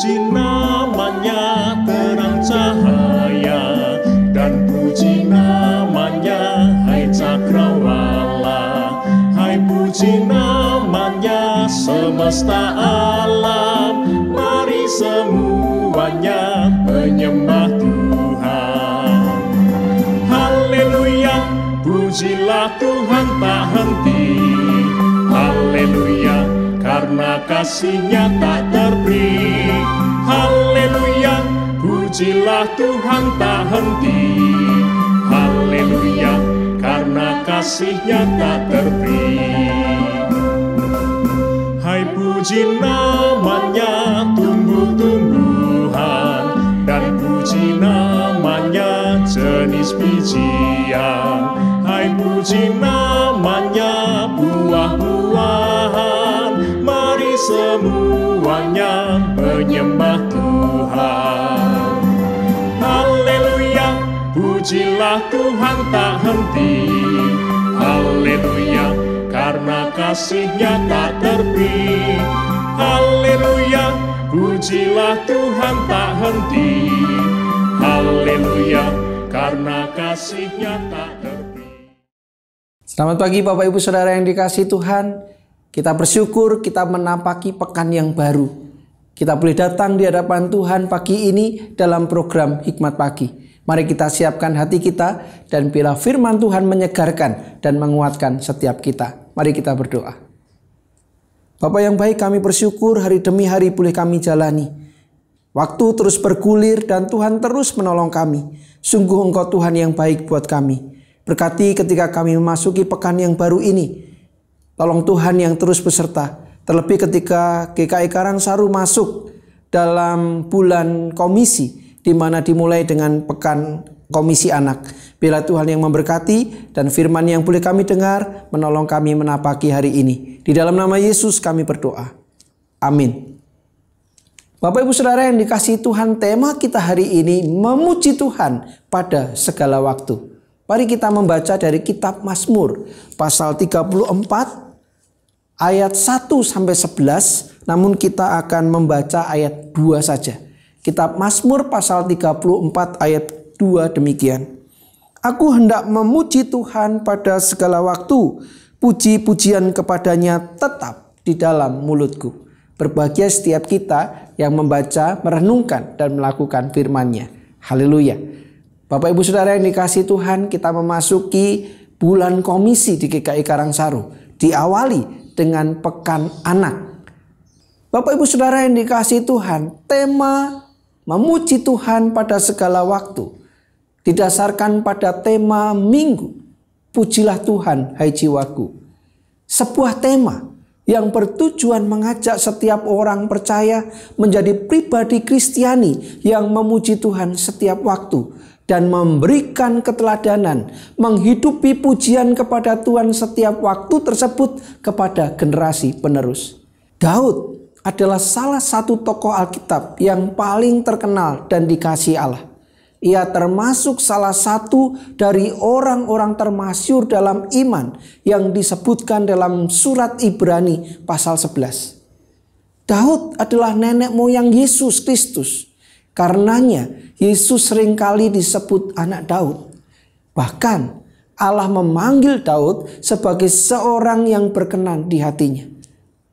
Puji namanya terang cahaya, dan puji namanya hai cakrawala, hai puji namanya semesta alam. Mari semuanya menyembah Tuhan. Haleluya, pujilah Tuhan tak henti. Haleluya, karena kasihnya tak terberi. Haleluya, pujilah Tuhan tak henti. Haleluya, karena kasihnya tak terberi. Hai puji namanya tumbuh-tumbuhan, dan puji namanya jenis bijian. Hai puji namanya buah-buahan. Semuanya menyembah Tuhan. Haleluya, pujilah Tuhan tak henti. Haleluya, karena kasihnya tak terpi. Haleluya, pujilah Tuhan tak henti. Haleluya, karena kasihnya tak terpi. Selamat pagi Bapak Ibu Saudara yang dikasihi Tuhan. Kita bersyukur kita menapaki pekan yang baru. Kita boleh datang di hadapan Tuhan pagi ini dalam program Hikmat Pagi. Mari kita siapkan hati kita dan biarlah firman Tuhan menyegarkan dan menguatkan setiap kita. Mari kita berdoa. Bapa yang baik, kami bersyukur hari demi hari boleh kami jalani. Waktu terus bergulir dan Tuhan terus menolong kami. Sungguh Engkau Tuhan yang baik buat kami. Berkati ketika kami memasuki pekan yang baru ini. Tolong Tuhan yang terus beserta, terlebih ketika GKI Karang Saru masuk dalam bulan komisi, di mana dimulai dengan pekan komisi anak. Bila Tuhan yang memberkati dan firman yang boleh kami dengar, menolong kami menapaki hari ini. Di dalam nama Yesus kami berdoa. Amin. Bapak Ibu Saudara yang dikasihi Tuhan, tema kita hari ini memuji Tuhan pada segala waktu. Mari kita membaca dari kitab Mazmur pasal 34 ayat 1-11, namun kita akan membaca ayat 2 saja. Kitab Mazmur pasal 34 ayat 2 demikian. Aku hendak memuji Tuhan pada segala waktu, puji-pujian kepadanya tetap di dalam mulutku. Berbahagia setiap kita yang membaca, merenungkan dan melakukan firman-Nya. Haleluya. Bapak Ibu Saudara yang dikasihi Tuhan, kita memasuki bulan komisi di GKI Karang Saru. Diawali dengan pekan anak. Bapak Ibu Saudara yang dikasihi Tuhan, tema memuji Tuhan pada segala waktu didasarkan pada tema minggu, pujilah Tuhan hai jiwaku. Sebuah tema yang bertujuan mengajak setiap orang percaya menjadi pribadi Kristiani yang memuji Tuhan setiap waktu dan memberikan keteladanan, menghidupi pujian kepada Tuhan setiap waktu tersebut kepada generasi penerus. Daud adalah salah satu tokoh Alkitab yang paling terkenal dan dikasihi Allah. Ia termasuk salah satu dari orang-orang termasyhur dalam iman yang disebutkan dalam surat Ibrani pasal 11. Daud adalah nenek moyang Yesus Kristus. Karenanya Yesus seringkali disebut anak Daud. Bahkan Allah memanggil Daud sebagai seorang yang berkenan di hatinya.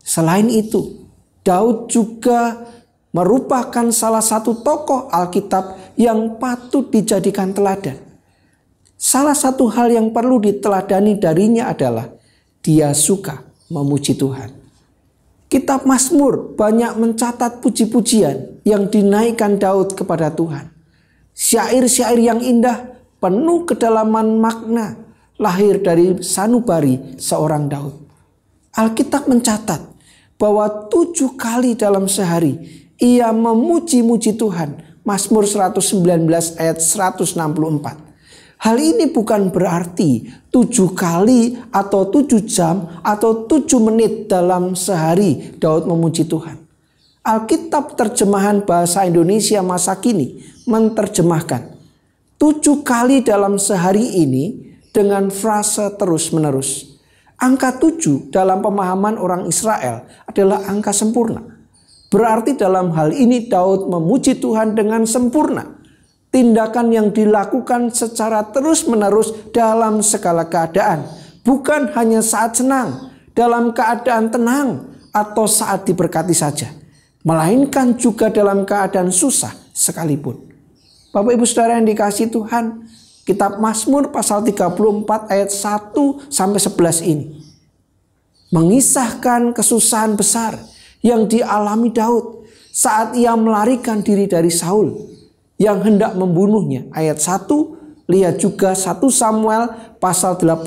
Selain itu, Daud juga merupakan salah satu tokoh Alkitab yang patut dijadikan teladan. Salah satu hal yang perlu diteladani darinya adalah dia suka memuji Tuhan. Kitab Mazmur banyak mencatat puji-pujian yang dinaikkan Daud kepada Tuhan. Syair-syair yang indah penuh kedalaman makna lahir dari sanubari seorang Daud. Alkitab mencatat bahwa 7 kali dalam sehari ia memuji-muji Tuhan. Mazmur 119 ayat 164. Hal ini bukan berarti 7 kali atau 7 jam atau 7 menit dalam sehari Daud memuji Tuhan. Alkitab terjemahan bahasa Indonesia masa kini menerjemahkan 7 kali dalam sehari ini dengan frase terus-menerus. Angka 7 dalam pemahaman orang Israel adalah angka sempurna. Berarti dalam hal ini Daud memuji Tuhan dengan sempurna. Tindakan yang dilakukan secara terus-menerus dalam segala keadaan. Bukan hanya saat senang, dalam keadaan tenang, atau saat diberkati saja. Melainkan juga dalam keadaan susah sekalipun. Bapak Ibu Saudara yang dikasihi Tuhan, kitab Mazmur pasal 34 ayat 1 sampai 11 ini mengisahkan kesusahan besar yang dialami Daud saat ia melarikan diri dari Saul yang hendak membunuhnya. Ayat 1, lihat juga 1 Samuel pasal 18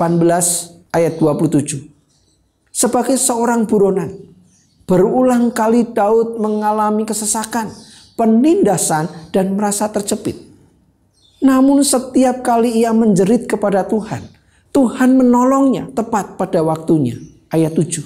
ayat 27. Sebagai seorang buronan, berulang kali Daud mengalami kesesakan, penindasan, dan merasa terjepit. Namun setiap kali ia menjerit kepada Tuhan, Tuhan menolongnya tepat pada waktunya. Ayat 7.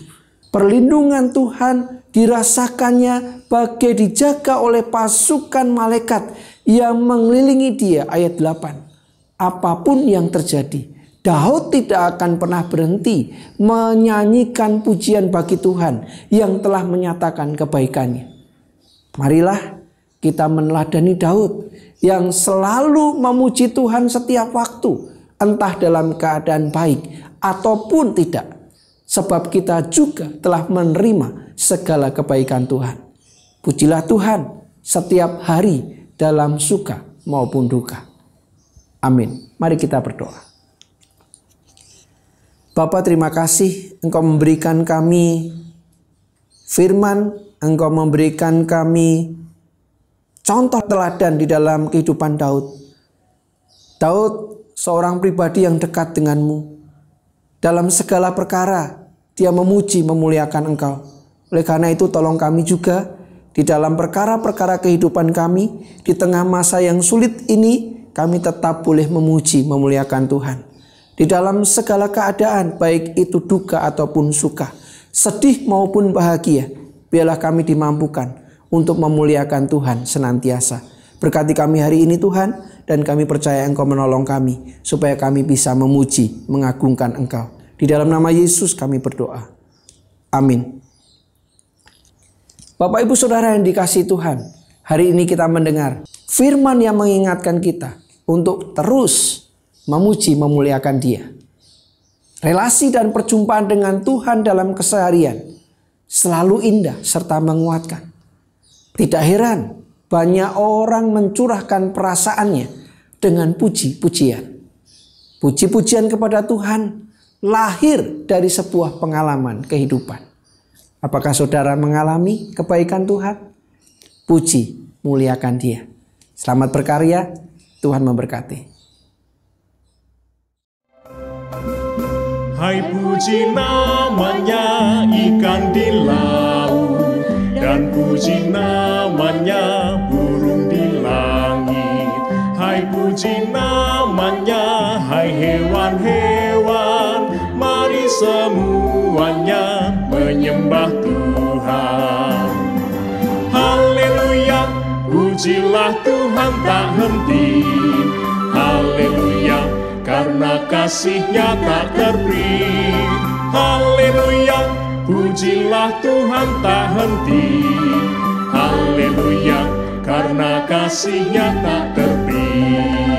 Perlindungan Tuhan dirasakannya bagai dijaga oleh pasukan malaikat yang mengelilingi dia. Ayat 8. Apapun yang terjadi, Daud tidak akan pernah berhenti menyanyikan pujian bagi Tuhan yang telah menyatakan kebaikannya. Marilah kita meneladani Daud yang selalu memuji Tuhan setiap waktu, entah dalam keadaan baik ataupun tidak, sebab kita juga telah menerima segala kebaikan Tuhan. Pujilah Tuhan setiap hari dalam suka maupun duka. Amin. Mari kita berdoa. Bapa, terima kasih Engkau memberikan kami firman, Engkau memberikan kami contoh teladan di dalam kehidupan Daud. Daud seorang pribadi yang dekat denganmu. Dalam segala perkara dia memuji memuliakan Engkau. Oleh karena itu tolong kami juga di dalam perkara-perkara kehidupan kami di tengah masa yang sulit ini, kami tetap boleh memuji memuliakan Tuhan. Di dalam segala keadaan, baik itu duka ataupun suka, sedih maupun bahagia, biarlah kami dimampukan untuk memuliakan Tuhan senantiasa. Berkati kami hari ini Tuhan, dan kami percaya Engkau menolong kami supaya kami bisa memuji, mengagungkan Engkau. Di dalam nama Yesus kami berdoa. Amin. Bapak Ibu Saudara yang dikasihi Tuhan, hari ini kita mendengar firman yang mengingatkan kita untuk terus memuji, memuliakan Dia. Relasi dan perjumpaan dengan Tuhan dalam keseharian selalu indah serta menguatkan. Tidak heran banyak orang mencurahkan perasaannya dengan puji-pujian. Puji-pujian kepada Tuhan lahir dari sebuah pengalaman kehidupan. Apakah saudara mengalami kebaikan Tuhan? Puji, muliakan Dia. Selamat berkarya, Tuhan memberkati. Hai puji namanya ikan di laut, dan puji namanya burung di langit. Hai puji namanya, hai hewan-hewan, mari semuanya menyembah Tuhan. Haleluya, pujilah Tuhan tak henti. Haleluya, karena kasih-Nya tak terperi. Haleluya, pujilah Tuhan tak henti. Haleluya, karena kasih-Nya tak terhenti.